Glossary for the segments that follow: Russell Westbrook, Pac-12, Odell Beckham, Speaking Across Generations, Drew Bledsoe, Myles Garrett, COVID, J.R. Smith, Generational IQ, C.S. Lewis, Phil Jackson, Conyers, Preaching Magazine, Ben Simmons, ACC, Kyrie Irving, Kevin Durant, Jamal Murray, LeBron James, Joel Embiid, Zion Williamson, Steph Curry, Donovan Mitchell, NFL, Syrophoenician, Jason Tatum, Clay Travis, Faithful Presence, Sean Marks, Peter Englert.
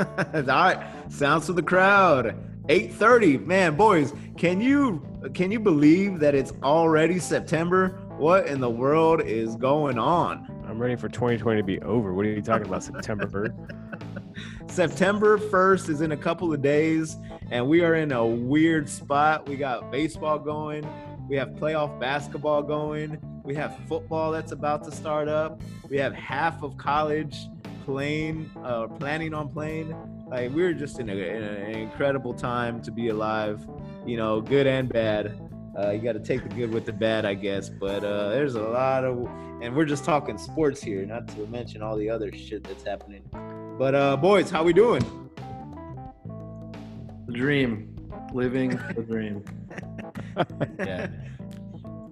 All right, sounds to the crowd. 8:30, man, boys. Can you believe that it's already September? What in the world is going on? I'm ready for 2020 to be over. What are you talking about, September 1st? September 1st is in a couple of days, and we are in a weird spot. We got baseball going. We have playoff basketball going. We have football that's about to start up. We have half of college planning on playing. Like, we were just in an incredible time to be alive, you know, good and bad. You got to take the good with the bad, I guess. But there's a lot of – and we're just talking sports here, not to mention all the other shit that's happening. But, boys, how we doing? The dream. Living the dream. Yeah.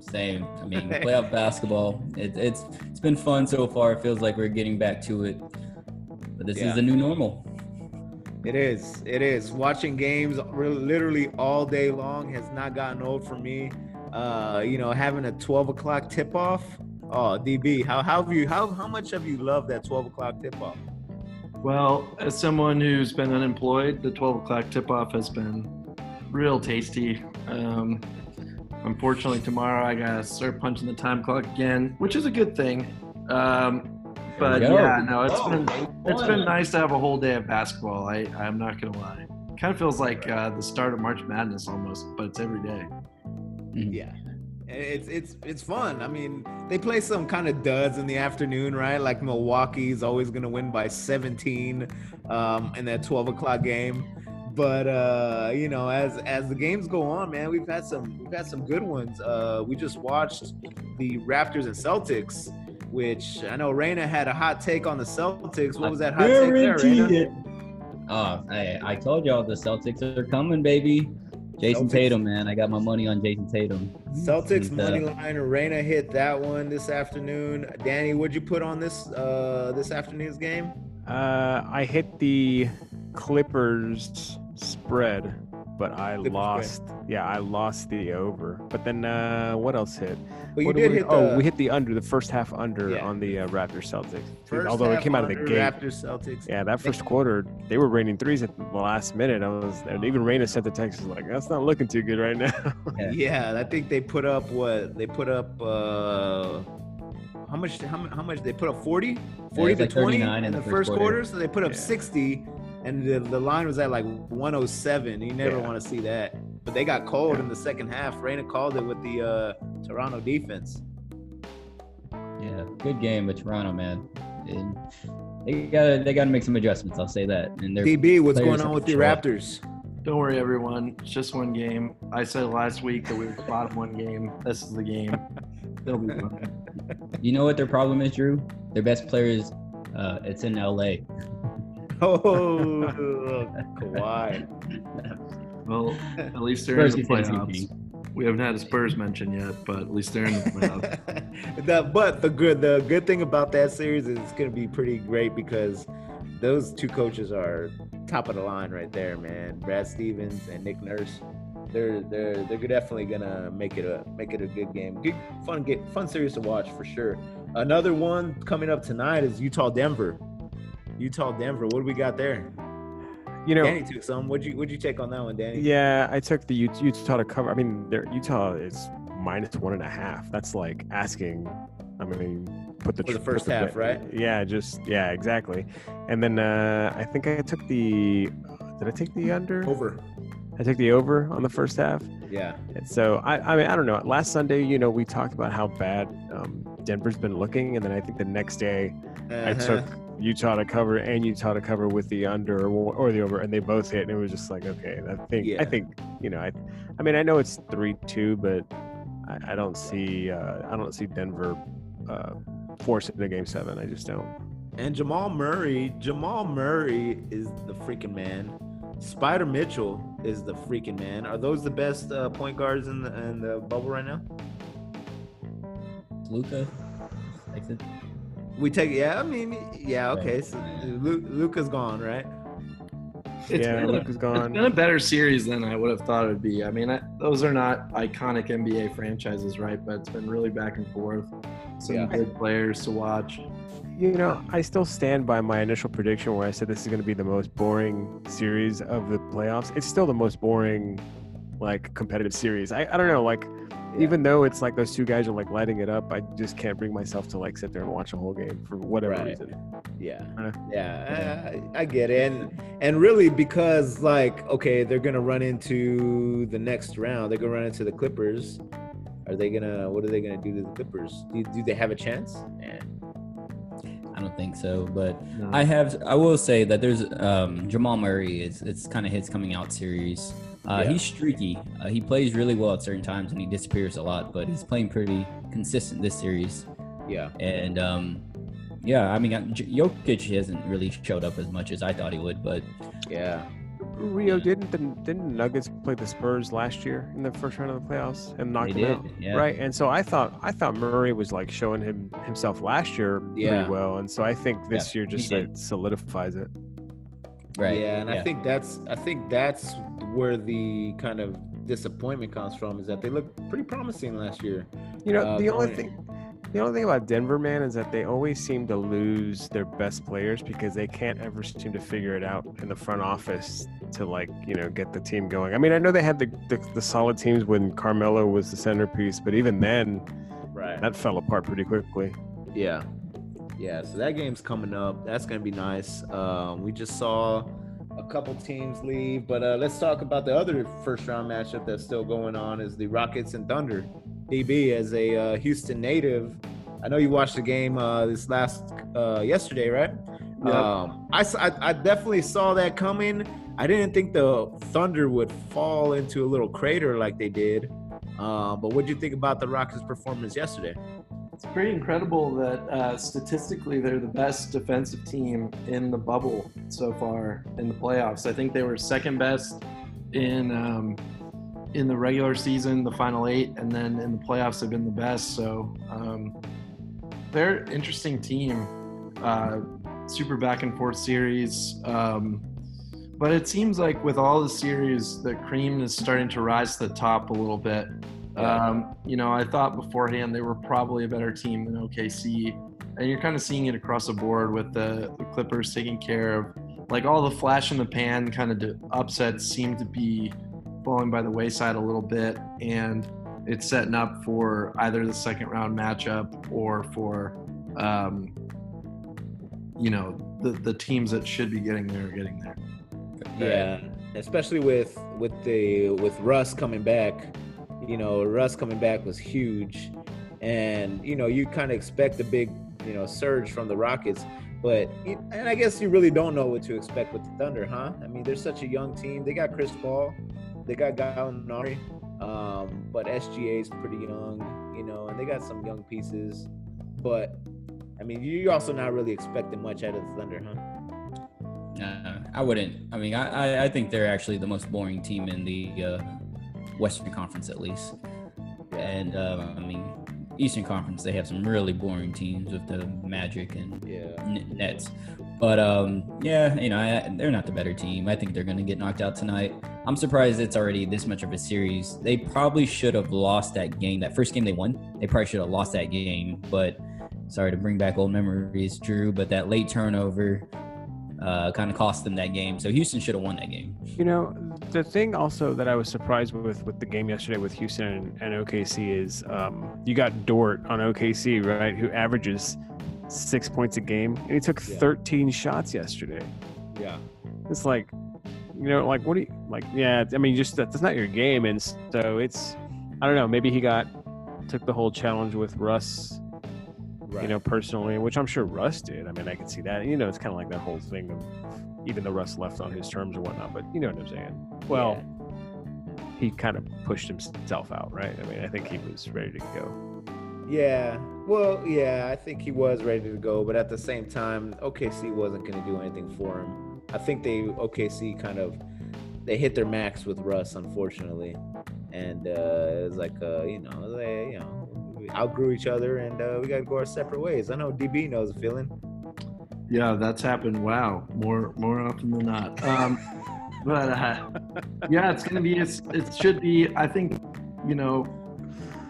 Same. I mean, playoff basketball, it's been fun so far. It feels like we're getting back to it. But this is the new normal. It is. Watching games literally all day long has not gotten old for me. You know, having a 12 o'clock tip-off. Oh, DB, how much have you loved that 12 o'clock tip-off? Well, as someone who's been unemployed, the 12 o'clock tip-off has been real tasty. Unfortunately, tomorrow I got to start punching the time clock again, which is a good thing. But yeah, no, it's been nice to have a whole day of basketball. I'm not gonna lie. Kind of feels like the start of March Madness almost, but it's every day. Mm-hmm. Yeah, it's fun. I mean, they play some kind of duds in the afternoon, right? Like Milwaukee's always gonna win by 17 in that 12 o'clock game. But you know, as the games go on, man, we've had some good ones. We just watched the Raptors and Celtics. Which I know Raina had a hot take on the Celtics. What was that hot take there, Raina? I told y'all the Celtics are coming, baby. Jason Tatum, man. I got my money on Jason Tatum. Celtics money line. Raina hit that one this afternoon. Danny, what'd you put on this this afternoon's game? I hit the Clippers spread, but I lost. Yeah, I lost the over. But then what else hit? Well, we hit the under, the first half under on the Raptors Celtics. Although it came out of the gate. Raptors Celtics. Yeah, that first quarter, they were raining threes at the last minute. And even Raina sent the text, like, that's not looking too good right now. Yeah, I think they put up how much they put up 40? 40 to 20 in the first quarter. So they put up 60. And the line was at like 107. You never want to see that. But they got cold in the second half. Raina called it with the Toronto defense. Yeah, good game with Toronto, man. And they gotta make some adjustments. I'll say that. And DB, what's going on with the Raptors? Don't worry, everyone. It's just one game. I said last week that we were bottom one game. This is the game. They'll be fine. You know what their problem is, Drew? Their best player is it's in L.A. Oh, Kawhi. Well, at least they're in the playoffs. We haven't had a Spurs mention yet, but at least they're in the playoffs. But the good thing about that series is it's going to be pretty great because those two coaches are top of the line right there, man. Brad Stevens and Nick Nurse. They're definitely gonna make it a good game. Fun series to watch for sure. Another one coming up tonight is Utah Denver. What do we got there? You know, Danny took some. What'd you take on that one, Danny? Yeah, I took the Utah to cover. I mean, Utah is -1.5. That's like asking. I mean, put the first half, right? Yeah, exactly. And then I think I took the. Did I take the under? Over. I took the over on the first half. Yeah. And so, I mean, I don't know. Last Sunday, you know, we talked about how bad Denver's been looking. And then I think the next day I took Utah to cover with the under or the over. And they both hit. And it was just like, okay, I mean, I know it's 3-2, but I don't see Denver forcing the game 7. I just don't. And Jamal Murray is the freaking man. Spider Mitchell is the freaking man. Are those the best point guards in the bubble right now? Luka. We take it. Yeah, I mean, yeah, okay. So Luka's gone, right? Luka's gone. It's been a better series than I would have thought it would be. I mean, those are not iconic NBA franchises, right? But it's been really back and forth. some good players to watch. You know, I still stand by my initial prediction where I said this is going to be the most boring series of the playoffs. It's still the most boring, like, competitive series. I don't know, like, even though it's like those two guys are like lighting it up, I just can't bring myself to like sit there and watch a whole game for whatever reason. I get it. And really because like, okay, they're going to run into the next round. They're going to run into the Clippers. Are they going to, what are they going to do to the Clippers? Do they have a chance? Man. I don't think so, but no. I will say that there's Jamal Murray is it's kind of his coming out series. He's streaky. He plays really well at certain times and he disappears a lot, but he's playing pretty consistent this series. Yeah. And I mean, Jokic hasn't really showed up as much as I thought he would, but didn't Nuggets play the Spurs last year in the first round of the playoffs and knocked them out, right? And so I thought Murray was like showing himself last year pretty well, and so I think this year just like solidifies it, right? Yeah, and I think that's where the kind of disappointment comes from, is that they looked pretty promising last year. You know, the only thing about Denver, man, is that they always seem to lose their best players because they can't ever seem to figure it out in the front office to, like, you know, get the team going. I mean, I know they had the solid teams when Carmelo was the centerpiece, but even then, that fell apart pretty quickly. Yeah. Yeah, so that game's coming up. That's going to be nice. We just saw a couple teams leave, but let's talk about the other first-round matchup that's still going on, is the Rockets and Thunder. DB, as a Houston native, I know you watched the game this yesterday, right? Yep. I definitely saw that coming. I didn't think the Thunder would fall into a little crater like they did. But what did you think about the Rockets' performance yesterday? It's pretty incredible that statistically they're the best defensive team in the bubble so far in the playoffs. I think they were second best in the regular season, the final eight, and then in the playoffs have been the best. So they're an interesting team, super back and forth series. But it seems like with all the series, the cream is starting to rise to the top a little bit. You know, I thought beforehand they were probably a better team than OKC, and you're kind of seeing it across the board with the Clippers taking care of, like, all the flash in the pan kind of upsets seem to be falling by the wayside a little bit, and it's setting up for either the second round matchup or for you know, the teams that should be getting there. Yeah, especially with Russ coming back. You know, Russ coming back was huge, and you know, you kind of expect a big, you know, surge from the Rockets. But, and I guess you really don't know what to expect with the Thunder, huh? I mean, they're such a young team. They got Chris Paul. They got Gallinari, but SGA's pretty young, you know, and they got some young pieces. But, I mean, you're also not really expecting much out of the Thunder, huh? No, I wouldn't. I mean, I think they're actually the most boring team in the Western Conference, at least. And, I mean, Eastern Conference, they have some really boring teams with the Magic and Nets. But, you know, they're not the better team. I think they're going to get knocked out tonight. I'm surprised it's already this much of a series. They probably should have lost that game. That first game they won, they probably should have lost that game. But sorry to bring back old memories, Drew, but that late turnover kind of cost them that game. So Houston should have won that game. You know, the thing also that I was surprised with the game yesterday with Houston and OKC is you got Dort on OKC, right, who averages 6 points a game, and he took 13 shots yesterday. Yeah, it's like, you know, like, what do you like? Yeah, I mean, just that's not your game, and so it's, I don't know. Maybe he took the whole challenge with Russ, you know, personally, which I'm sure Russ did. I mean, I could see that. You know, it's kind of like that whole thing of even though Russ left on his terms or whatnot, but you know what I'm saying? Well, he kind of pushed himself out, right? I mean, I think he was ready to go. Yeah. Well, yeah, I think he was ready to go, but at the same time, OKC wasn't going to do anything for him. I think OKC kind of hit their max with Russ, unfortunately, and it was like we outgrew each other, and we got to go our separate ways. I know DB knows the feeling. Yeah, that's happened. Wow, more often than not. But yeah, it should be. I think, you know,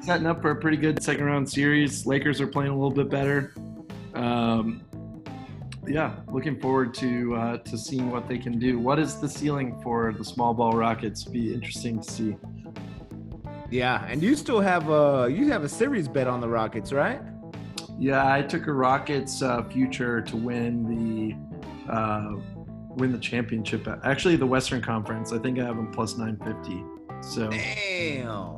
setting up for a pretty good second round series. Lakers are playing a little bit better. Yeah, looking forward to seeing what they can do. What is the ceiling for the small ball Rockets? Be interesting to see. Yeah, and you still have a series bet on the Rockets, right? Yeah, I took a Rockets future to win the championship. Actually, the Western Conference. I think I have them plus 950. So. Damn.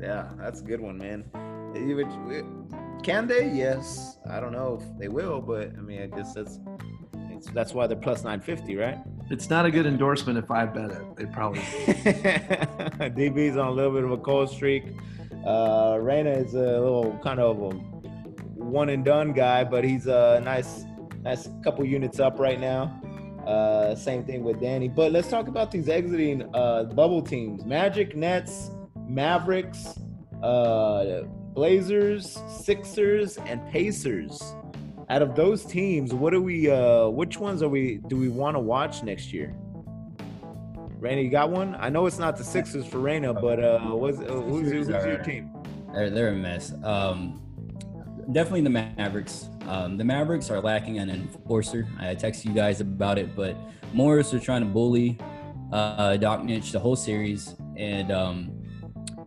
Yeah, that's a good one, man. Can they? Yes. I don't know if they will, but I mean, I guess that's why they're plus 950, right? It's not a good endorsement if I bet it. They probably do. DB's on a little bit of a cold streak. Reina is a little kind of a one and done guy, but he's a nice couple units up right now. Same thing with Danny. But let's talk about these exiting bubble teams: Magic, Nets, Mavericks, Blazers, Sixers, and Pacers. Out of those teams, which ones do we want to watch next year? Raina, you got one? I know it's not the Sixers for Raina, but who's your team? They're a mess. Definitely the Mavericks. The Mavericks are lacking an enforcer. I texted you guys about it, but Morris are trying to bully Doc Mitch the whole series. And,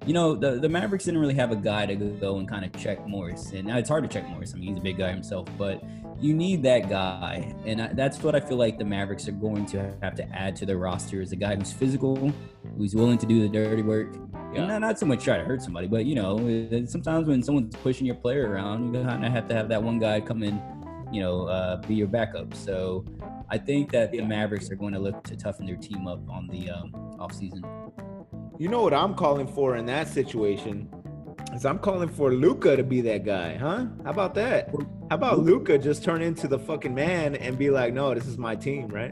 you know, the Mavericks didn't really have a guy to go and kind of check Morris. And now it's hard to check Morris. I mean, he's a big guy himself, but you need that guy. And that's what I feel like the Mavericks are going to have to add to their roster is a guy who's physical, who's willing to do the dirty work. Yeah. Not so much try to hurt somebody, but, you know, sometimes when someone's pushing your player around, you kind of have to have that one guy come in, you know, be your backup. So I think that the Mavericks are going to look to toughen their team up on the offseason. You know what I'm calling for in that situation is I'm calling for Luka to be that guy, huh? How about that? How about Luka just turn into the fucking man and be like, no, this is my team, right?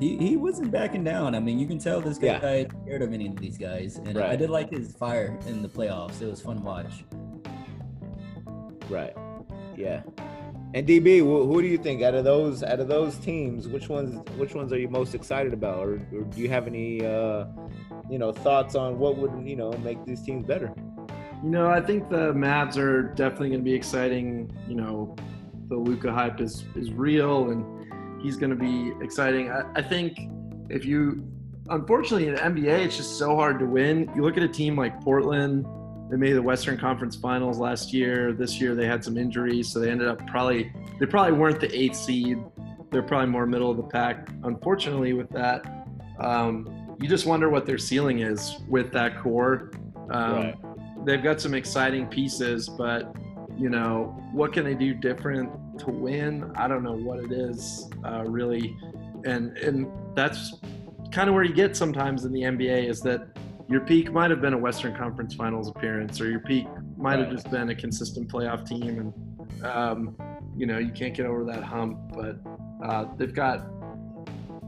He wasn't backing down. I mean, you can tell this guy is scared of any of these guys. And I did like his fire in the playoffs. It was fun to watch. Right. Yeah. And DB, who do you think out of those teams, which ones are you most excited about? Or do you have any thoughts on what would, make these teams better? You know, I think the Mavs are definitely going to be exciting. You know, the Luka hype is real and he's going to be exciting. I think unfortunately in the NBA, it's just so hard to win. You look at a team like Portland, they made the Western Conference Finals last year. This year they had some injuries, so they ended up probably weren't the 8th seed. They're probably more middle of the pack. Unfortunately with that, you just wonder what their ceiling is with that core. They've got some exciting pieces, but, you know, what can they do different to win? I don't know what it is really. And that's kind of where you get sometimes in the NBA is that your peak might have been a Western Conference Finals appearance, or your peak might have just been a consistent playoff team. And, you can't get over that hump. But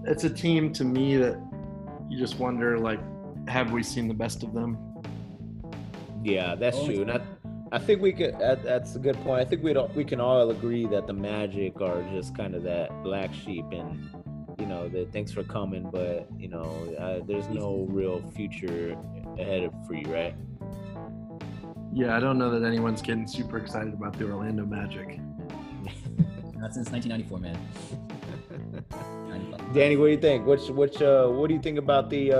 it's a team to me that you just wonder, like, have we seen the best of them? Yeah, that's true. And I think we could. That's a good point. I think we can all agree that the Magic are just kind of that black sheep, and thanks for coming, but there's no real future ahead for you, right? Yeah, I don't know that anyone's getting super excited about the Orlando Magic. Not since 1994, man. Danny, what do you think? What do you think about the?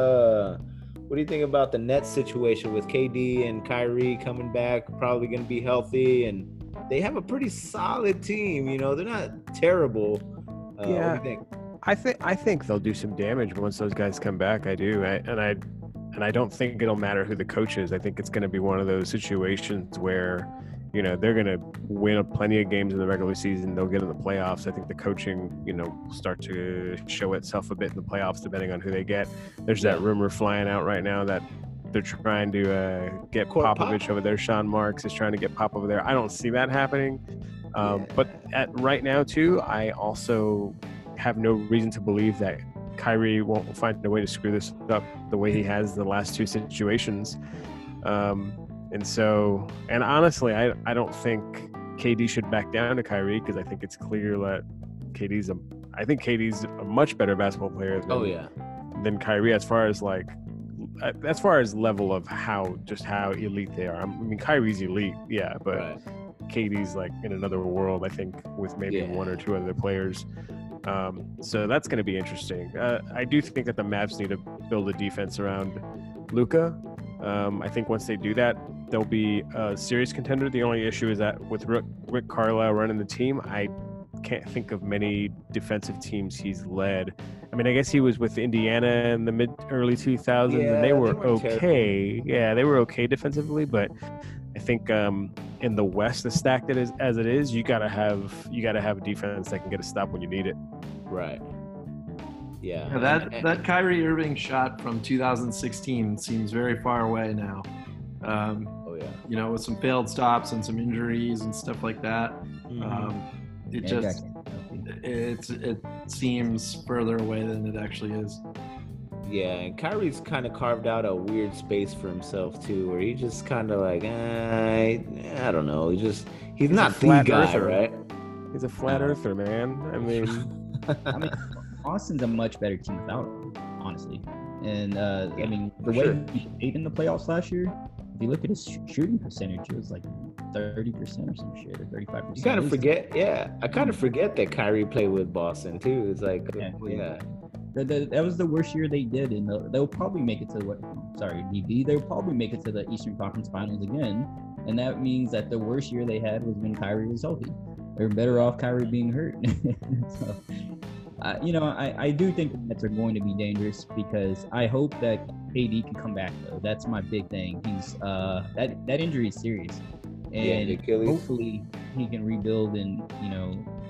What do you think about the Nets situation with KD and Kyrie coming back, probably going to be healthy, and they have a pretty solid team. You know, they're not terrible. Yeah, what do you think? I think they'll do some damage once those guys come back. I do, and I don't think it'll matter who the coach is. I think it's going to be one of those situations where, they're going to win plenty of games in the regular season. They'll get in the playoffs. I think the coaching, will start to show itself a bit in the playoffs, depending on who they get. There's that rumor flying out right now that they're trying to get Popovich over there. Sean Marks is trying to get Pop over there. I don't see that happening. But right now, too, I also have no reason to believe that Kyrie won't find a way to screw this up the way he has the last two situations. And honestly, I don't think KD should back down to Kyrie because I think it's clear that I think KD's a much better basketball player than Kyrie as far as like as far as level of how elite they are. I mean, Kyrie's elite, yeah, but right. KD's like in another world, I think, with maybe one or two other players. So that's going to be interesting. I do think that the Mavs need to build a defense around Luka. I think once they do that, they'll be a serious contender. The only issue is that with Rick Carlisle running the team, I can't think of many defensive teams he's led. I mean, I guess he was with Indiana in the early 2000s, and they were okay. Terrible. Yeah, they were okay defensively, but I think in the West, the stack that is as it is, you gotta have a defense that can get a stop when you need it. Right. Yeah. That Kyrie Irving shot from 2016 seems very far away now. You know, with some failed stops and some injuries and stuff like that. Mm-hmm. It seems further away than it actually is. Yeah, and Kyrie's kind of carved out a weird space for himself too, where he just kind of like, I don't know. He's not the guy, right? He's a flat earther, man. I mean, Austin's a much better team without him, honestly. And I mean, the way he played in the playoffs last year, if you look at his shooting percentage, it was like 30% or some shit, or 35%. You kind of forget, I kind of forget that Kyrie played with Boston too. It's like, that was the worst year they did, and they'll probably make it to they'll probably make it to the Eastern Conference Finals again, and that means that the worst year they had was when Kyrie was healthy. They're better off Kyrie being hurt. So, I do think the Nets are going to be dangerous, because I hope that KD can come back though. That's my big thing. He's that injury is serious, and hopefully he can rebuild and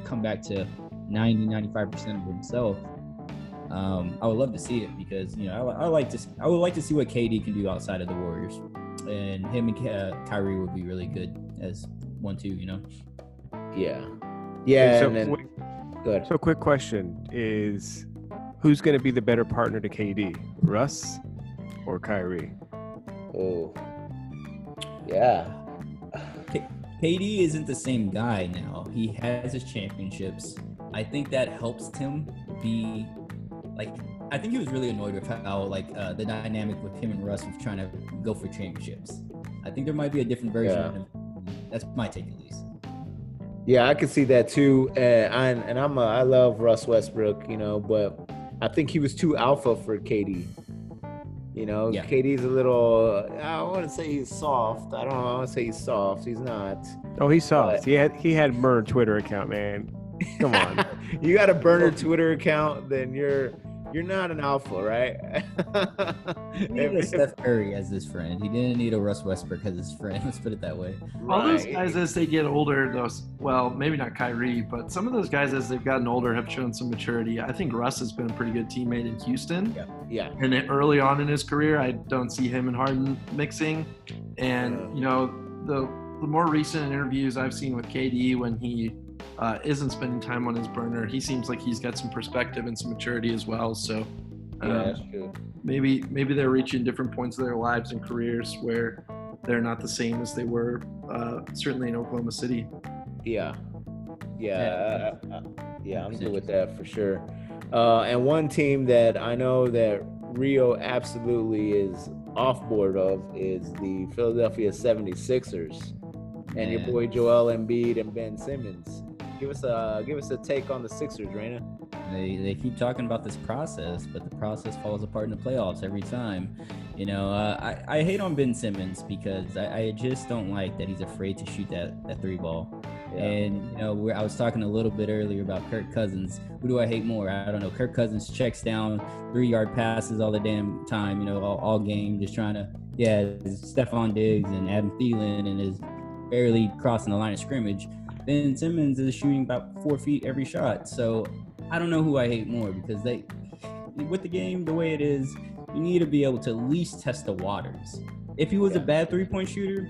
come back to 90-95% of himself. I would love to see it, because I would like to see what KD can do outside of the Warriors, and him and Kyrie would be really good as 1-2. Good. So quick question is, who's going to be the better partner to KD, Russ or Kyrie? Oh, yeah. KD isn't the same guy now. He has his championships. I think that helps him be. I think he was really annoyed with how the dynamic with him and Russ was trying to go for championships. I think there might be a different version of him. That's my take, at least. Yeah, I can see that too. I love Russ Westbrook, but I think he was too alpha for KD. KD's a little. I want to say he's soft. I don't want to say he's soft. He's not. Oh, he's soft. But he had burned Twitter account, man. Come on. You got a burner Twitter account, then you're not an alpha, right? He needed Steph Curry as his friend. He didn't need a Russ Westbrook as his friend. Let's put it that way. Right. All those guys, as they get older, maybe not Kyrie, but some of those guys, as they've gotten older, have shown some maturity. I think Russ has been a pretty good teammate in Houston. Yeah. Yeah. And early on in his career, I don't see him and Harden mixing. And, the more recent interviews I've seen with KD, when he isn't spending time on his burner, he seems like he's got some perspective and some maturity as well. So that's true. Maybe they're reaching different points of their lives and careers where they're not the same as they were, certainly in Oklahoma City. I'm good with that for sure. And one team that I know that Rio absolutely is off board of is the Philadelphia 76ers. And your boy Joel Embiid and Ben Simmons. Give us a take on the Sixers, Raina. They keep talking about this process, but the process falls apart in the playoffs every time. I hate on Ben Simmons, because I just don't like that he's afraid to shoot that three ball. Yeah. And I was talking a little bit earlier about Kirk Cousins. Who do I hate more? I don't know. Kirk Cousins checks down 3-yard passes all the damn time. All game, just trying to Stephon Diggs and Adam Thielen, and his barely crossing the line of scrimmage. Ben Simmons is shooting about 4 feet every shot. So I don't know who I hate more, because with the game the way it is, you need to be able to at least test the waters. If he was a bad three-point shooter,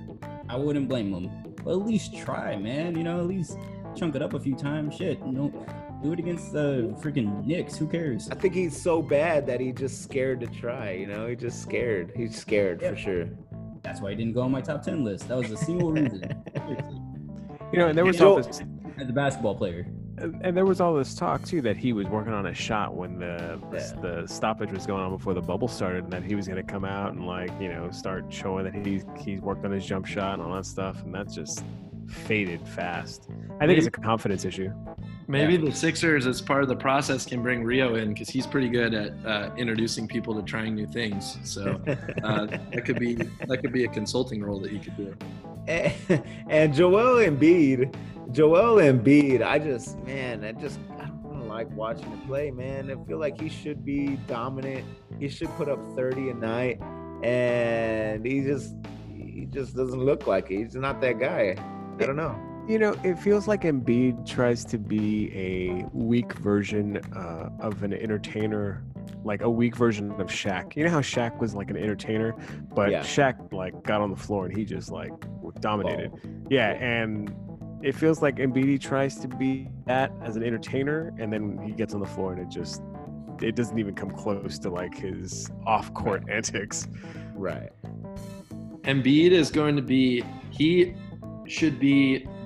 I wouldn't blame him. But at least try, man. At least chunk it up a few times. Shit, do it against the freaking Knicks. Who cares? I think he's so bad that he's just scared to try. He's just scared. He's scared for sure. That's why he didn't go on my top 10 list. That was a single reason. And there was the basketball player. And there was all this talk too that he was working on a shot when the stoppage was going on before the bubble started, and that he was going to come out and, like, you know, start showing that he's worked on his jump shot and all that stuff, and that's just faded fast. I think it's a confidence issue. Maybe the Sixers, as part of the process, can bring Rio in because he's pretty good at introducing people to trying new things. So that could be a consulting role that he could do. And Joel Embiid, I don't like watching him play, man. I feel like he should be dominant. He should put up 30 a night, and he just doesn't look like it. He's not that guy. I don't know. You know, it feels like Embiid tries to be a weak version of an entertainer, like a weak version of Shaq. You know how Shaq was like an entertainer, but Shaq like got on the floor and he just like dominated. Oh. Yeah, and it feels like Embiid tries to be that as an entertainer, and then he gets on the floor and it doesn't even come close to like his off-court antics. Right. Embiid is going to be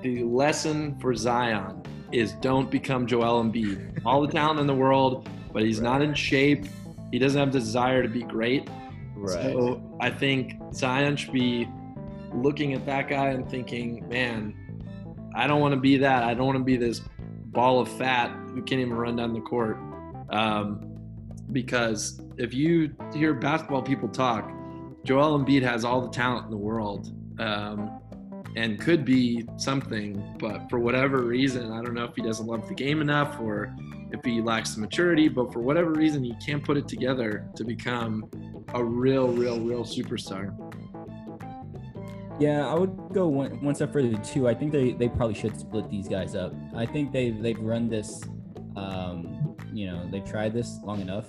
the lesson for Zion is don't become Joel Embiid. All the talent in the world, but he's not in shape. He doesn't have the desire to be great. Right. So I think Zion should be looking at that guy and thinking, man, I don't want to be that. I don't want to be this ball of fat who can't even run down the court. Because if you hear basketball people talk, Joel Embiid has all the talent in the world. And could be something, but for whatever reason, I don't know if he doesn't love the game enough or if he lacks the maturity, but for whatever reason, he can't put it together to become a real superstar. Yeah, I would go one step further too. I think they probably should split these guys up. I think they've run this, they've tried this long enough.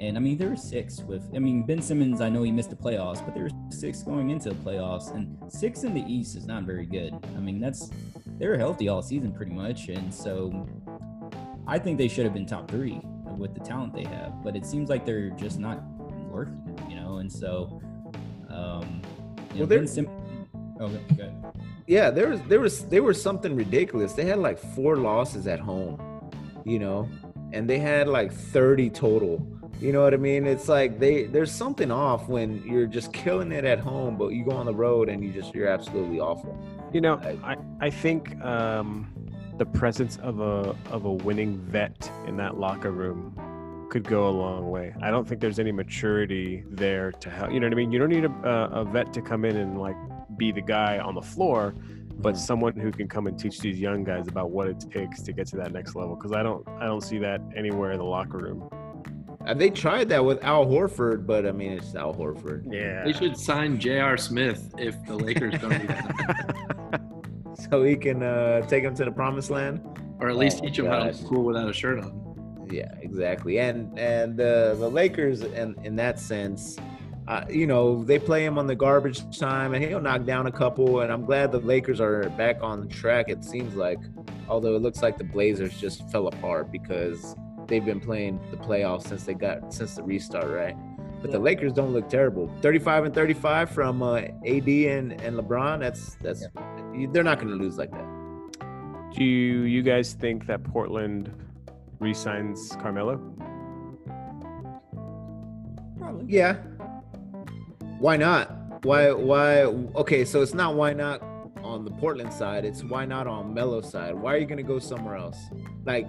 And, I mean, there were six Ben Simmons, I know he missed the playoffs, but there were six going into the playoffs. And six in the East is not very good. I mean, they were healthy all season pretty much. And so I think they should have been top three with the talent they have. But it seems like they're just not working, you know. And so, Ben Simmons. Okay, go ahead. Yeah, they were something ridiculous. They had like 4 losses at home, you know, and they had like 30 total. You know what I mean? It's like there's something off when you're just killing it at home, but you go on the road and you're absolutely awful. You know, I think the presence of a winning vet in that locker room could go a long way. I don't think there's any maturity there to help. You know what I mean? You don't need a vet to come in and like be the guy on the floor, but someone who can come and teach these young guys about what it takes to get to that next level. Because I don't see that anywhere in the locker room. They tried that with Al Horford, but, I mean, it's Al Horford. Yeah. They should sign J.R. Smith if the Lakers don't do that. So he can take him to the promised land? Or at least teach him how to school without a shirt on. Yeah, exactly. And the Lakers, in that sense, they play him on the garbage time, and he'll knock down a couple. And I'm glad the Lakers are back on track, it seems like. Although it looks like the Blazers just fell apart because – they've been playing the playoffs since the restart, right? But the Lakers don't look terrible. 35-35 from AD and LeBron. That's they're not going to lose like that. Do you guys think that Portland re-signs Carmelo? Probably. Yeah. Why not? Why? Okay, so it's not why not on the Portland side, it's why not on Melo's side? Why are you going to go somewhere else? Like,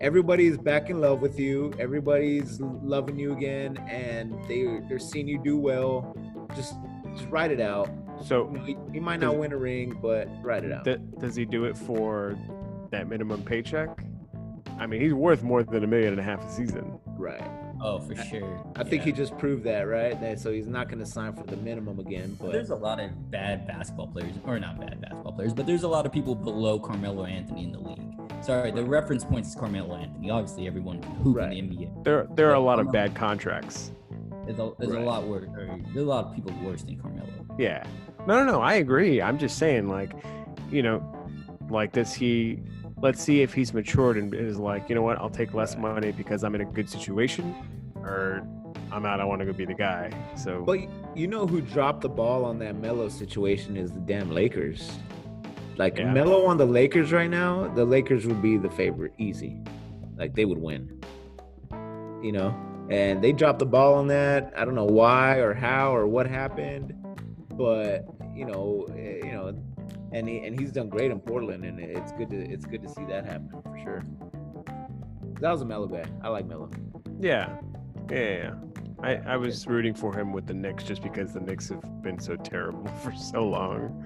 everybody's back in love with you. Everybody's loving you again, and they're seeing you do well. Just ride it out. So he might not win a ring, but ride it out. Does he do it for that minimum paycheck? I mean, he's worth more than $1.5 million a season. Right. Oh, for sure. I think he just proved that, right? So he's not going to sign for the minimum again. But there's a lot of not bad basketball players, but there's a lot of people below Carmelo Anthony in the league. Sorry, the reference points is Carmelo Anthony. Obviously, everyone can hoop in the NBA. There are a lot of bad contracts. There's a lot worse. There's a lot of people worse than Carmelo. Yeah. No, I agree. I'm just saying, like, you know, like, does he... Let's see if he's matured and is like, you know what, I'll take less money because I'm in a good situation, or I'm out, I want to go be the guy. So, but you know who dropped the ball on that Melo situation is the damn Lakers. Like, yeah. Melo on the Lakers right now, the Lakers would be the favorite, easy. Like, they would win, you know? And they dropped the ball on that. I don't know why or how or what happened, but, you know, and he's done great in Portland, and it's good to see that happen for sure. That was a Melo guy. I like Melo. Yeah. I was rooting for him with the Knicks just because the Knicks have been so terrible for so long.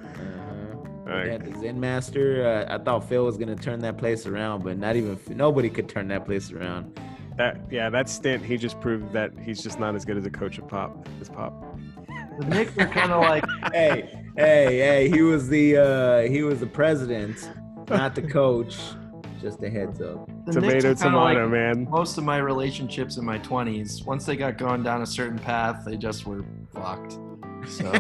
They had the Zen Master. I thought Phil was going to turn that place around, but not even nobody could turn that place around. That stint, he just proved that he's just not as good as a coach of Pop. The Knicks were kind of like, hey, he was the president, not the coach. Just a heads up. Tomato, man. Most of my relationships in my 20s, once they got going down a certain path, they just were fucked. So.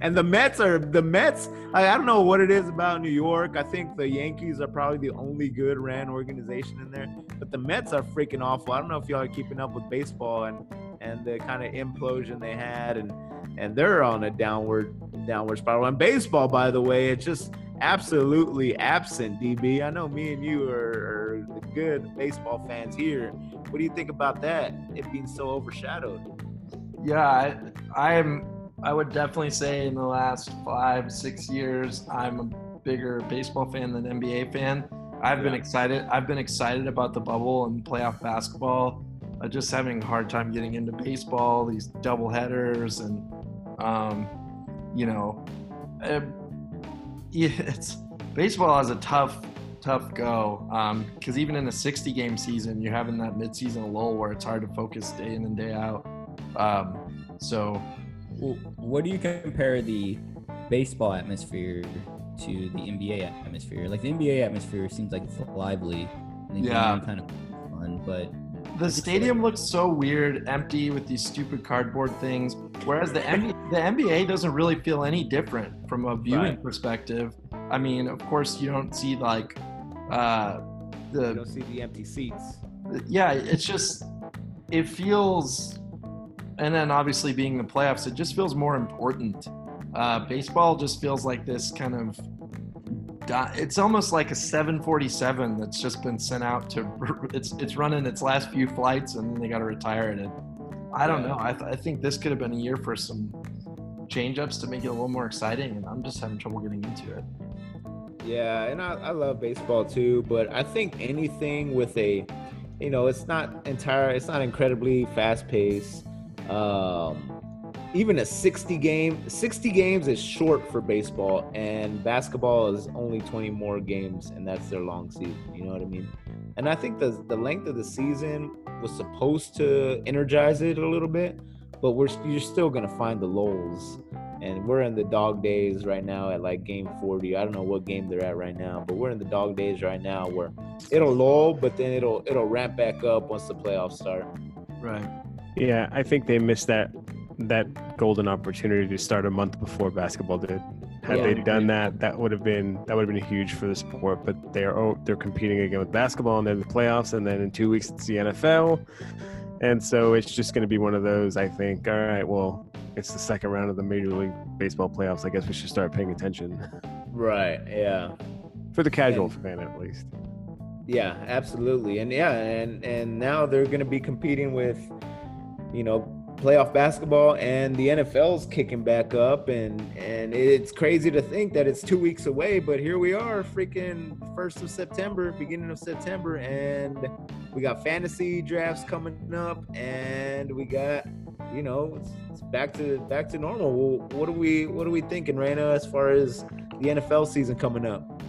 And the Mets. I don't know what it is about New York. I think the Yankees are probably the only good ran organization in there, but the Mets are freaking awful. I don't know if y'all are keeping up with baseball and the kind of implosion they had, and they're on a downward spiral. And baseball, by the way, it's just absolutely absent. DB, I know me and you are the good baseball fans here. What do you think about that? It being so overshadowed. Yeah, I would definitely say in the last 5-6 years, I'm a bigger baseball fan than NBA fan. I've been excited about the bubble and playoff basketball. I'm just having a hard time getting into baseball, these double headers, and it's baseball has a tough go, because even in a 60-game season, you're having that midseason lull where it's hard to focus day in and day out. What do you compare the baseball atmosphere to the NBA atmosphere? Like, the NBA atmosphere seems like it's lively and kind of fun, but the stadium looks so weird, empty with these stupid cardboard things. Whereas the NBA doesn't really feel any different from a viewing perspective. I mean, of course, you don't see like you don't see the empty seats. Yeah, it's just it feels. And then obviously being the playoffs, it just feels more important. Baseball just feels like this kind of – it's almost like a 747 that's just been sent out to – it's running its last few flights and then they got to retire it. I don't know. I think this could have been a year for some change-ups to make it a little more exciting, and I'm just having trouble getting into it. Yeah, and I love baseball too, but I think anything with a – it's not incredibly fast-paced. Even a 60 games is short for baseball, and basketball is only 20 more games, and that's their long season. You know what I mean? And I think the length of the season was supposed to energize it a little bit, but you're still gonna find the lulls, and we're in the dog days right now at like game 40. I don't know what game they're at right now, but we're in the dog days right now where it'll lull, but then it'll ramp back up once the playoffs start. Right. Yeah, I think they missed that golden opportunity to start a month before basketball did. Had they done that, that would have been huge for the sport. But they're competing again with basketball, and then the playoffs, and then in 2 weeks it's the NFL, and so it's just going to be one of those. I think. All right, well, it's the second round of the Major League Baseball playoffs. I guess we should start paying attention. Right. Yeah. For the casual fan, at least. Yeah, absolutely, and now they're going to be competing with. Playoff basketball, and the NFL's kicking back up, and it's crazy to think that it's 2 weeks away, but here we are, freaking beginning of September, and we got fantasy drafts coming up, and we got, it's back to normal. Well, what are we thinking, Raina, as far as the NFL season coming up?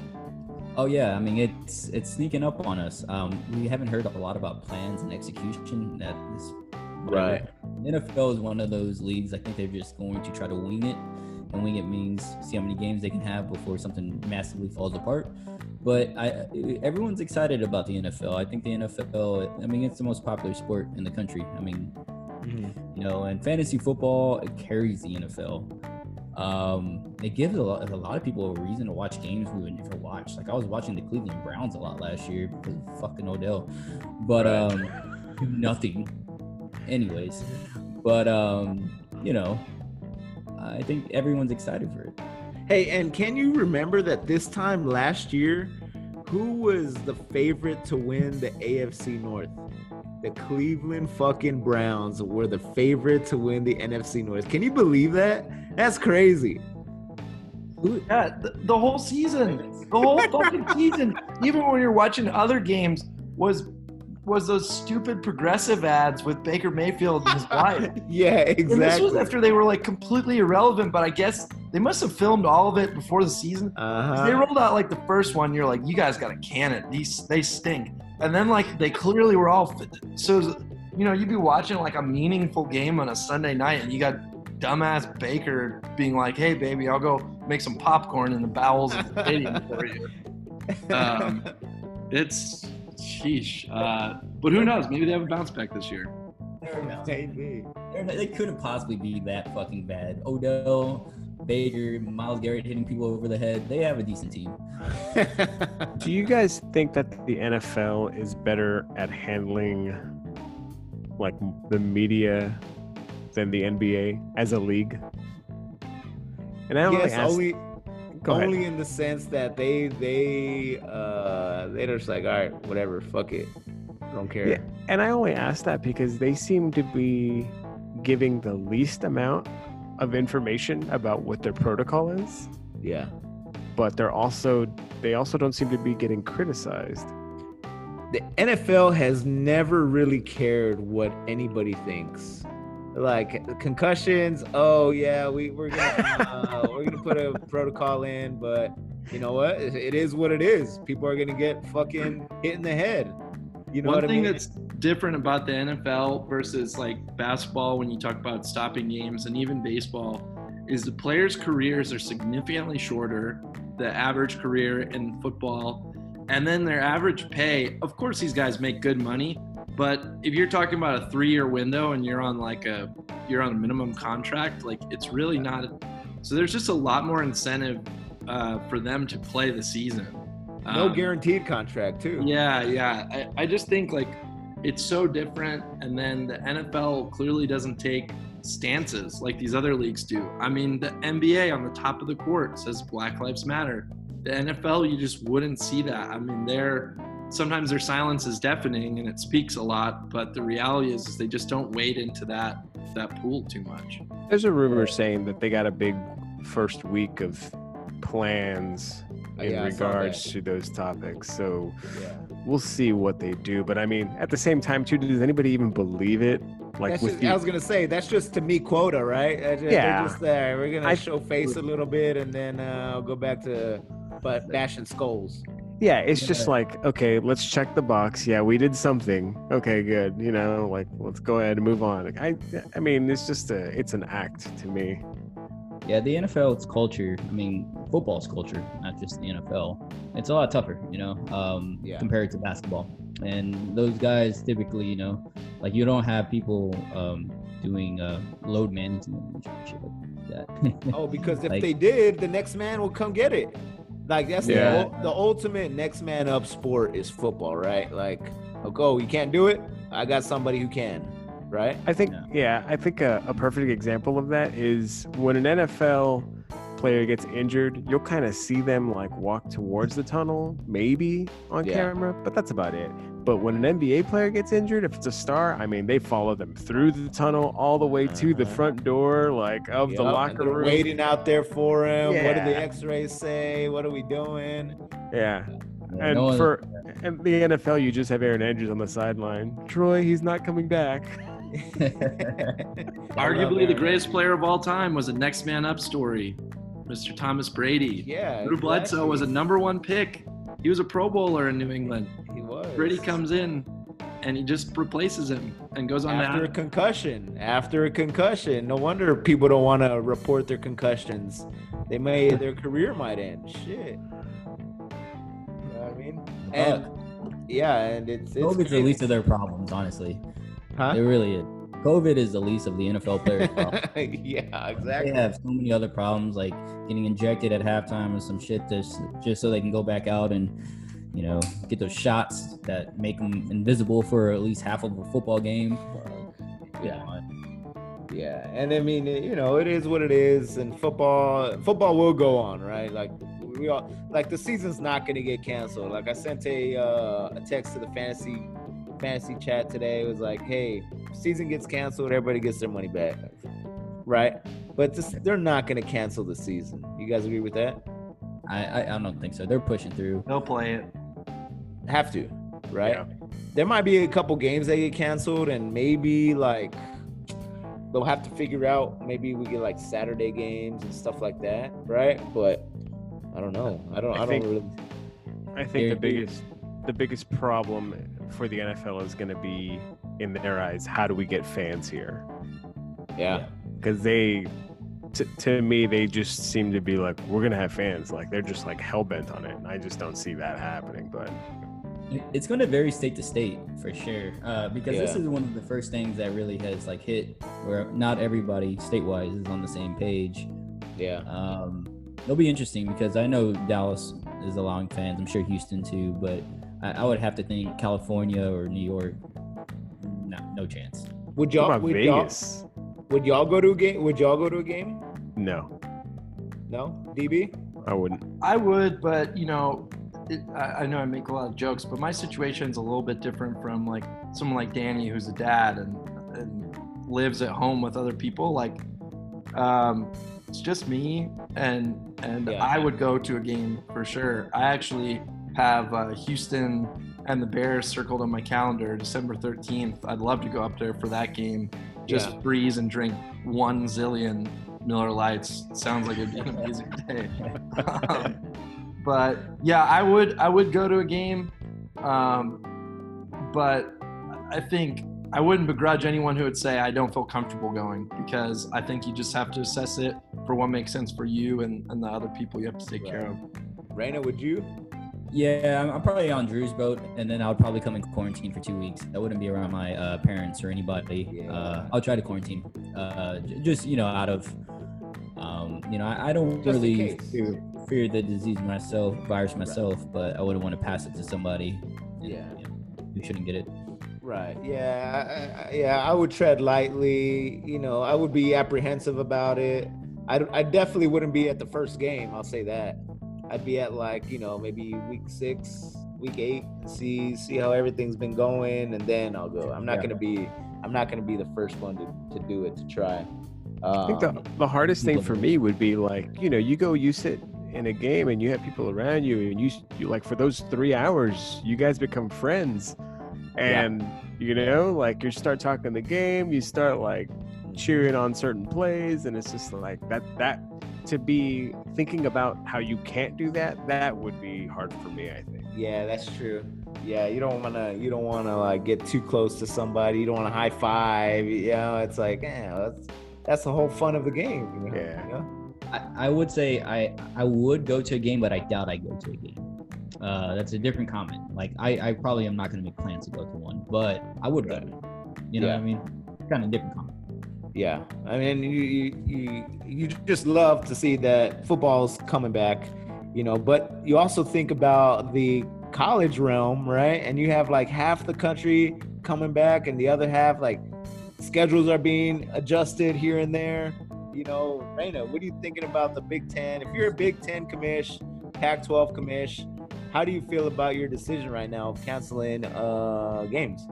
Oh yeah, I mean it's sneaking up on us. We haven't heard a lot about plans and execution at this. Right. NFL is one of those leagues. I think they're just going to try to wing it. And wing it means see how many games they can have before something massively falls apart. But everyone's excited about the NFL. I think the NFL, it's the most popular sport in the country. And fantasy football, it carries the NFL. It gives a lot of people a reason to watch games we would never watch. Like, I was watching the Cleveland Browns a lot last year because of fucking Odell. But nothing. Anyways, but I think everyone's excited for it. Hey, and can you remember that this time last year, who was the favorite to win the AFC North? The Cleveland fucking Browns were the favorite to win the NFC North. Can you believe that? That's crazy. Yeah, the whole season, the whole fucking season, even when you're watching other games, was those stupid Progressive ads with Baker Mayfield and his wife. Yeah, exactly. And this was after they were like completely irrelevant, but I guess they must have filmed all of it before the season. Uh-huh. They rolled out like the first one. You're like, you guys got to can it. They stink. And then like they clearly were all – so, you know, you'd be watching like a meaningful game on a Sunday night and you got dumbass Baker being like, hey, baby, I'll go make some popcorn in the bowels of the stadium for you. It's – sheesh. But who knows? Maybe they have a bounce back this year. Maybe. They couldn't possibly be that fucking bad. Odell, Baker, Myles Garrett hitting people over the head. They have a decent team. Do you guys think that the NFL is better at handling like the media than the NBA as a league? And I only only in the sense that they're just like, all right, whatever, fuck it, I don't care. Yeah. And I only ask that because they seem to be giving the least amount of information about what their protocol is. Yeah. But they also don't seem to be getting criticized. The NFL has never really cared what anybody thinks. Like concussions, oh yeah, we're gonna put a protocol in, but you know what? It is what it is. People are gonna get fucking hit in the head. You know what I mean? One thing that's different about the NFL versus like basketball, when you talk about stopping games and even baseball, is the players' careers are significantly shorter. The average career in football, and then their average pay. Of course, these guys make good money. But if you're talking about a 3-year window and you're on like a minimum contract, like it's really not. So there's just a lot more incentive for them to play the season. No guaranteed contract too. Yeah. I just think like it's so different. And then the NFL clearly doesn't take stances like these other leagues do. I mean, the NBA on the top of the court says Black Lives Matter. The NFL, you just wouldn't see that. I mean, sometimes their silence is deafening and it speaks a lot, but the reality is they just don't wade into that pool too much. There's a rumor saying that they got a big first week of plans in regards to those topics. So we'll see what they do. But I mean, at the same time too, does anybody even believe it? Like I was gonna say, that's just to me quota, right? They're just there. We're gonna show face a little bit and then I'll go back to bashing skulls. Yeah, it's just like, okay, let's check the box. Yeah, we did something. Okay, good. You know, like, let's go ahead and move on. I mean, it's just it's an act to me. Yeah, the NFL's culture, I mean, football's culture, not just the NFL. It's a lot tougher, you know, compared to basketball. And those guys typically, you know, like you don't have people doing load management and shit like that. Oh, because if like, they did, the next man will come get it. Like that's the ultimate next man up sport is football, right? Like, oh, you can't do it. I got somebody who can, right? I think a perfect example of that is when an NFL player gets injured, you'll kind of see them like walk towards the tunnel, maybe on camera, but that's about it. But when an NBA player gets injured, if it's a star, I mean, they follow them through the tunnel all the way to the front door, like of the locker room. Waiting out there for him. Yeah. What do the X-rays say? What are we doing? Yeah. And the NFL, you just have Aaron Andrews on the sideline. Troy, he's not coming back. Arguably the greatest player of all time was a next man up story, Mr. Thomas Brady. Yeah. Drew Bledsoe was a number 1 pick. He was a Pro Bowler in New England. He was. Brady comes in, and he just replaces him and goes on after a concussion. No wonder people don't want to report their concussions. Their career might end. Shit. You know what I mean? And it's COVID's the least of their problems, honestly. Huh? It really is. COVID is the least of the NFL players' problems. Yeah, exactly. They have so many other problems, like getting injected at halftime or some shit just so they can go back out and, you know, get those shots that make them invisible for at least half of a football game. Yeah. Yeah, and I mean, you know, it is what it is, and football will go on, right? Like, we all, like, the season's not going to get canceled. Like, I sent a text to the fantasy chat today. It was like, hey, season gets canceled, everybody gets their money back, right? But they're not going to cancel the season. You guys agree with that? I don't think so. They're pushing through. They'll play it. Have to, right? Yeah. There might be a couple games that get canceled, and maybe, like, they'll have to figure out, maybe we get, like, Saturday games and stuff like that, right? But I don't know. I think the biggest problem for the NFL is going to be, in their eyes, how do we get fans here? Yeah. Because they, to me, they just seem to be like, we're going to have fans. Like, they're just, like, hell-bent on it, and I just don't see that happening. But it's going to vary state to state for sure, because this is one of the first things that really has, like, hit where not everybody state-wise is on the same page. Yeah. It'll be interesting because I know Dallas is allowing fans. I'm sure Houston too, but I would have to think California or New York. No chance. Would y'all go to a game? Would y'all go to a game? No. No? DB? I wouldn't. I would, but, you know, I know I make a lot of jokes, but my situation's a little bit different from, like, someone like Danny, who's a dad and lives at home with other people. Like, it's just me, and I would go to a game for sure. I actually have Houston and the Bears circled on my calendar, December 13th. I'd love to go up there for that game. Just freeze and drink 1 zillion Miller Lights. Sounds like it'd be an amazing day. But yeah, I would go to a game, but I think I wouldn't begrudge anyone who would say I don't feel comfortable going, because I think you just have to assess it for what makes sense for you and the other people you have to take care of. Raina, would you? Yeah, I'm probably on Drew's boat, and then I would probably come in quarantine for 2 weeks. I wouldn't be around my parents or anybody. Yeah. I'll try to quarantine, just, you know, out of, you know, I don't just really fear the disease myself, virus myself, right. But I wouldn't want to pass it to somebody. Yeah, you know, who shouldn't get it. Right. Yeah. I would tread lightly. You know, I would be apprehensive about it. I definitely wouldn't be at the first game. I'll say that. I'd be at, like, you know, maybe week 8, see how everything's been going, and then I'll go. I'm not gonna be the first one to do it, to try. I think the hardest thing for me would be, like, you know, you sit in a game and you have people around you, and you like, for those 3 hours, you guys become friends, and you know, like, you start talking the game, you start, like, cheering on certain plays, and it's just like that. To be thinking about how you can't do that would be hard for me, I think. Yeah, that's true. Yeah, you don't wanna like get too close to somebody. You don't wanna high five. You know, it's like, that's the whole fun of the game. You know? Yeah. You know? I would say I would go to a game, but I doubt I go to a game. That's a different comment. Like, I probably am not gonna make plans to go to one, but I would go. You know what I mean? Kind of different comment. Yeah, I mean, you just love to see that football's coming back, you know, but you also think about the college realm, right? And you have, like, half the country coming back and the other half, like, schedules are being adjusted here and there. You know, Raina, what are you thinking about the Big Ten? If you're a Big Ten commish, Pac-12 commish, how do you feel about your decision right now of canceling games?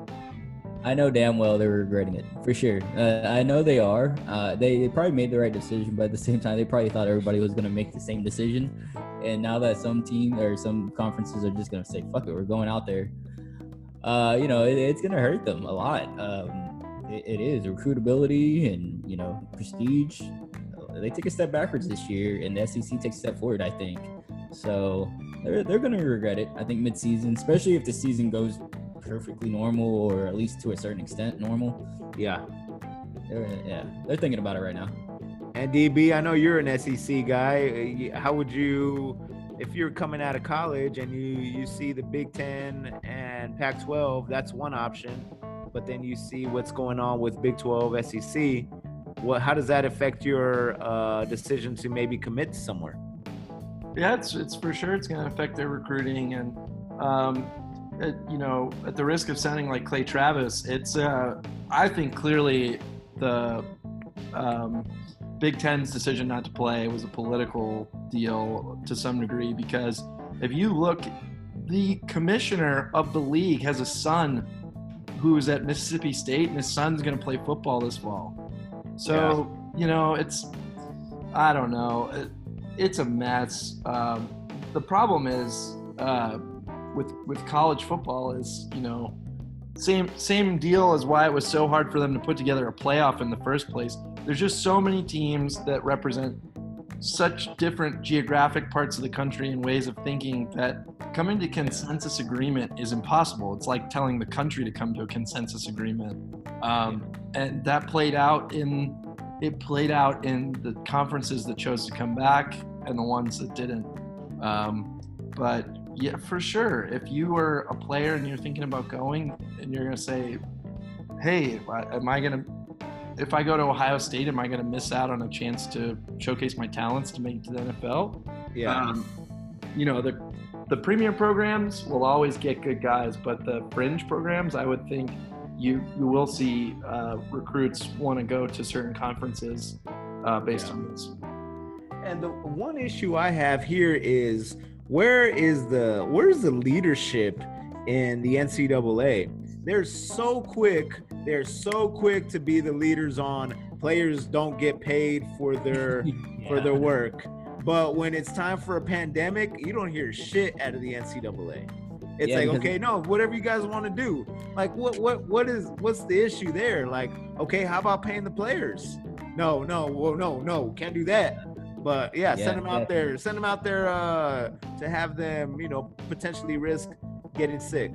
I know damn well they're regretting it, for sure. I know they are. They probably made the right decision, but at the same time, they probably thought everybody was going to make the same decision. And now that some team or some conferences are just going to say, fuck it, we're going out there, you know, it's going to hurt them a lot. It is. Recruitability and, you know, prestige. They take a step backwards this year, and the SEC takes a step forward, I think. So they're going to regret it, I think, mid-season, especially if the season goes perfectly normal, or at least to a certain extent normal. They're thinking about it right now. And DB, I know you're an SEC guy. How would you, if you're coming out of college and you see the Big Ten and Pac-12, that's one option, but then you see what's going on with Big 12, SEC, how does that affect your decision to maybe commit somewhere? Yeah, it's for sure it's going to affect their recruiting, and you know, at the risk of sounding like Clay Travis, it's I think clearly the Big Ten's decision not to play was a political deal to some degree, because if you look, the commissioner of the league has a son who is at Mississippi State, and his son's going to play football this fall. So, you know, it's – I don't know. It's a mess. The problem is with college football is, you know, same deal as why it was so hard for them to put together a playoff in the first place. There's just so many teams that represent such different geographic parts of the country and ways of thinking that coming to consensus agreement is impossible. It's like telling the country to come to a consensus agreement. And that played out in the conferences that chose to come back and the ones that didn't. But yeah, for sure. If you were a player and you're thinking about going and you're going to say, hey, if I go to Ohio State, am I going to miss out on a chance to showcase my talents to make it to the NFL? Yeah. You know, the premier programs will always get good guys, but the fringe programs, I would think you will see recruits want to go to certain conferences based on this. And the one issue I have here is where's the leadership in the NCAA? They're so quick to be the leaders on players don't get paid for their for their work. But when it's time for a pandemic, you don't hear shit out of the NCAA. It's like, okay, no, whatever you guys want to do. Like what's the issue there? Like, okay, how about paying the players? No, can't do that. But send them out there to have them, you know, potentially risk getting sick.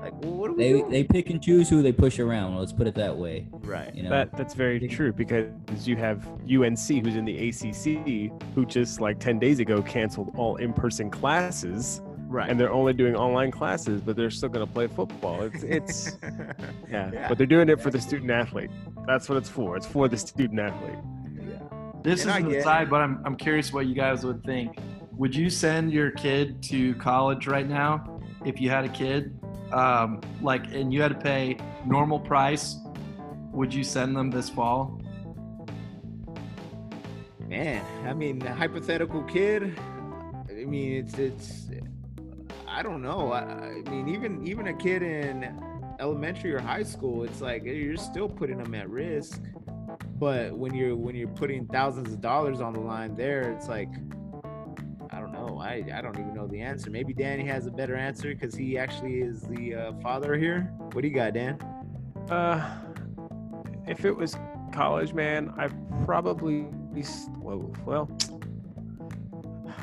Like, well, what do we do? They pick and choose who they push around. Let's put it that way. Right. You know? That's very true, because you have UNC, who's in the ACC, who just like 10 days ago canceled all in-person classes. Right. And they're only doing online classes, but they're still going to play football. It's but they're doing it for the student athlete. That's what it's for. It's for the student athlete. This is an aside, but I'm curious what you guys would think. Would you send your kid to college right now if you had a kid, like, and you had to pay normal price? Would you send them this fall? Man, I mean, the hypothetical kid. I mean, it's. I don't know. I mean, even a kid in elementary or high school, it's like you're still putting them at risk. But when you're putting thousands of dollars on the line there, it's like, I don't know. I don't even know the answer. Maybe Danny has a better answer because he actually is the father here. What do you got, Dan? If it was college, man, I probably well,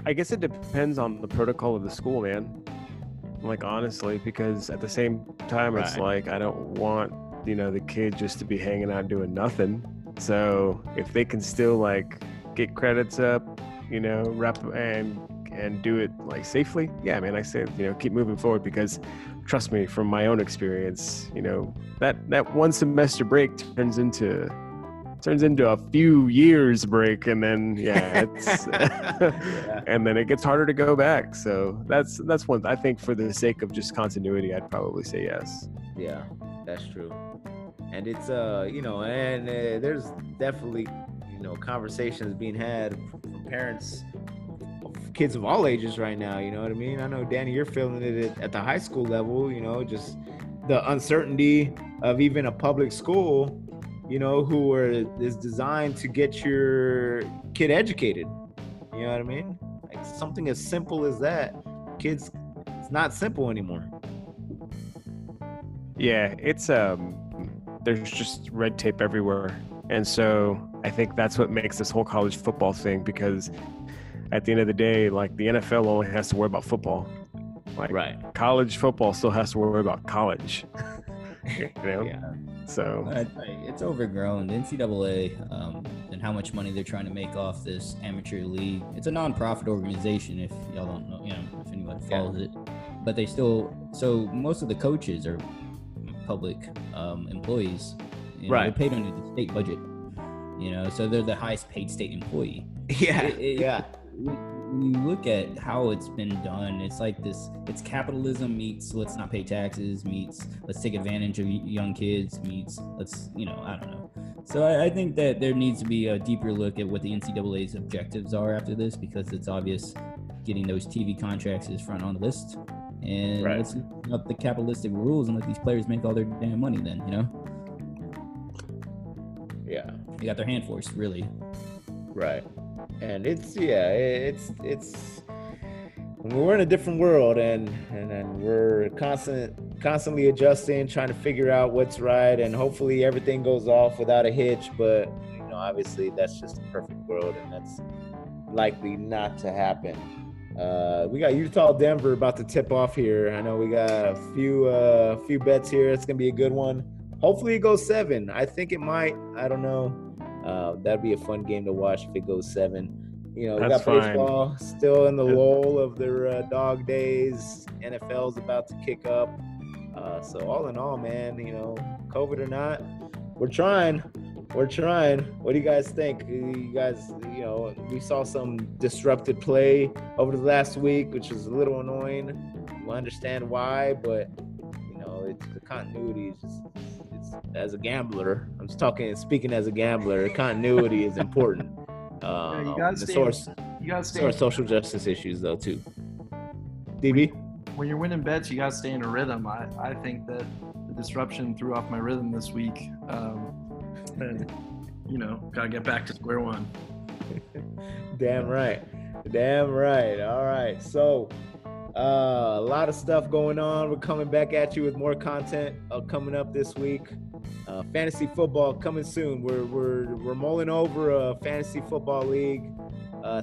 I guess it depends on the protocol of the school, man. Like, honestly, because at the same time, it's like I don't want, you know, the kid just to be hanging out doing nothing. So if they can still like get credits up, you know, wrap and do it like safely, yeah, man, I say, you know, keep moving forward, because trust me, from my own experience, you know, that one semester break turns into a few years break, and then and then it gets harder to go back. So that's one. I think for the sake of just continuity, I'd probably say yes. Yeah, that's true. And it's you know, and there's definitely, you know, conversations being had from parents of kids of all ages right now. You know what I mean? I know, Danny, you're feeling it at the high school level. You know, just the uncertainty of even a public school, you know, is designed to get your kid educated. You know what I mean? Like something as simple as that, kids, it's not simple anymore. Yeah, it's there's just red tape everywhere. And so I think that's what makes this whole college football thing, because at the end of the day, like, the NFL only has to worry about football. Like, right. College football still has to worry about college. You know? Yeah. So it's overgrown. The NCAA and how much money they're trying to make off this amateur league. It's a nonprofit organization, if y'all don't know, you know, if anyone follows it. But they still, so most of the coaches are public employees, you know, right? They're paid under the state budget, you know, so they're the highest paid state employee. When you look at how it's been done, it's like this, it's capitalism meets let's not pay taxes meets let's take advantage of young kids meets let's, you know, I don't know, So I think that there needs to be a deeper look at what the NCAA's objectives are after this, because it's obvious getting those TV contracts is front on the list. And right. Let's open up the capitalistic rules and let these players make all their damn money then, you know? Yeah. They got their hand forced, really. Right. And it's we're in a different world, and we're constantly adjusting, trying to figure out what's right, and hopefully everything goes off without a hitch. But you know, obviously that's just the perfect world, and that's likely not to happen. We got Utah, Denver about to tip off here. I know we got a few bets here. It's gonna be a good one. Hopefully it goes 7. I think it might. I don't know. That'd be a fun game to watch if it goes 7. You know, we got baseball still in the lull of their dog days. NFL's about to kick up. So all in all, man, you know, COVID or not, we're trying. What do you guys think? You guys, you know, we saw some disrupted play over the last week, which is a little annoying. We understand why, but you know, it's the continuity is just. As a gambler, I'm just speaking as a gambler, continuity is important. You gotta stay social justice issues though too. DB? When you're winning bets, you gotta stay in a rhythm. I think that the disruption threw off my rhythm this week. And you know, gotta get back to square one. Damn right. All right. So a lot of stuff going on. We're coming back at you with more content coming up this week. Fantasy football coming soon. We're mulling over a fantasy football league.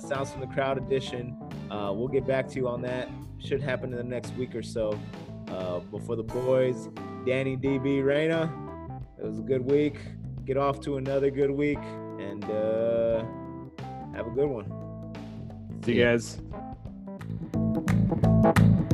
Sounds from the Crowd edition. We'll get back to you on that. Should happen in the next week or so. But for the boys, Danny, DB, Raina, it was a good week. Get off to another good week, and have a good one. See you guys. Thank you.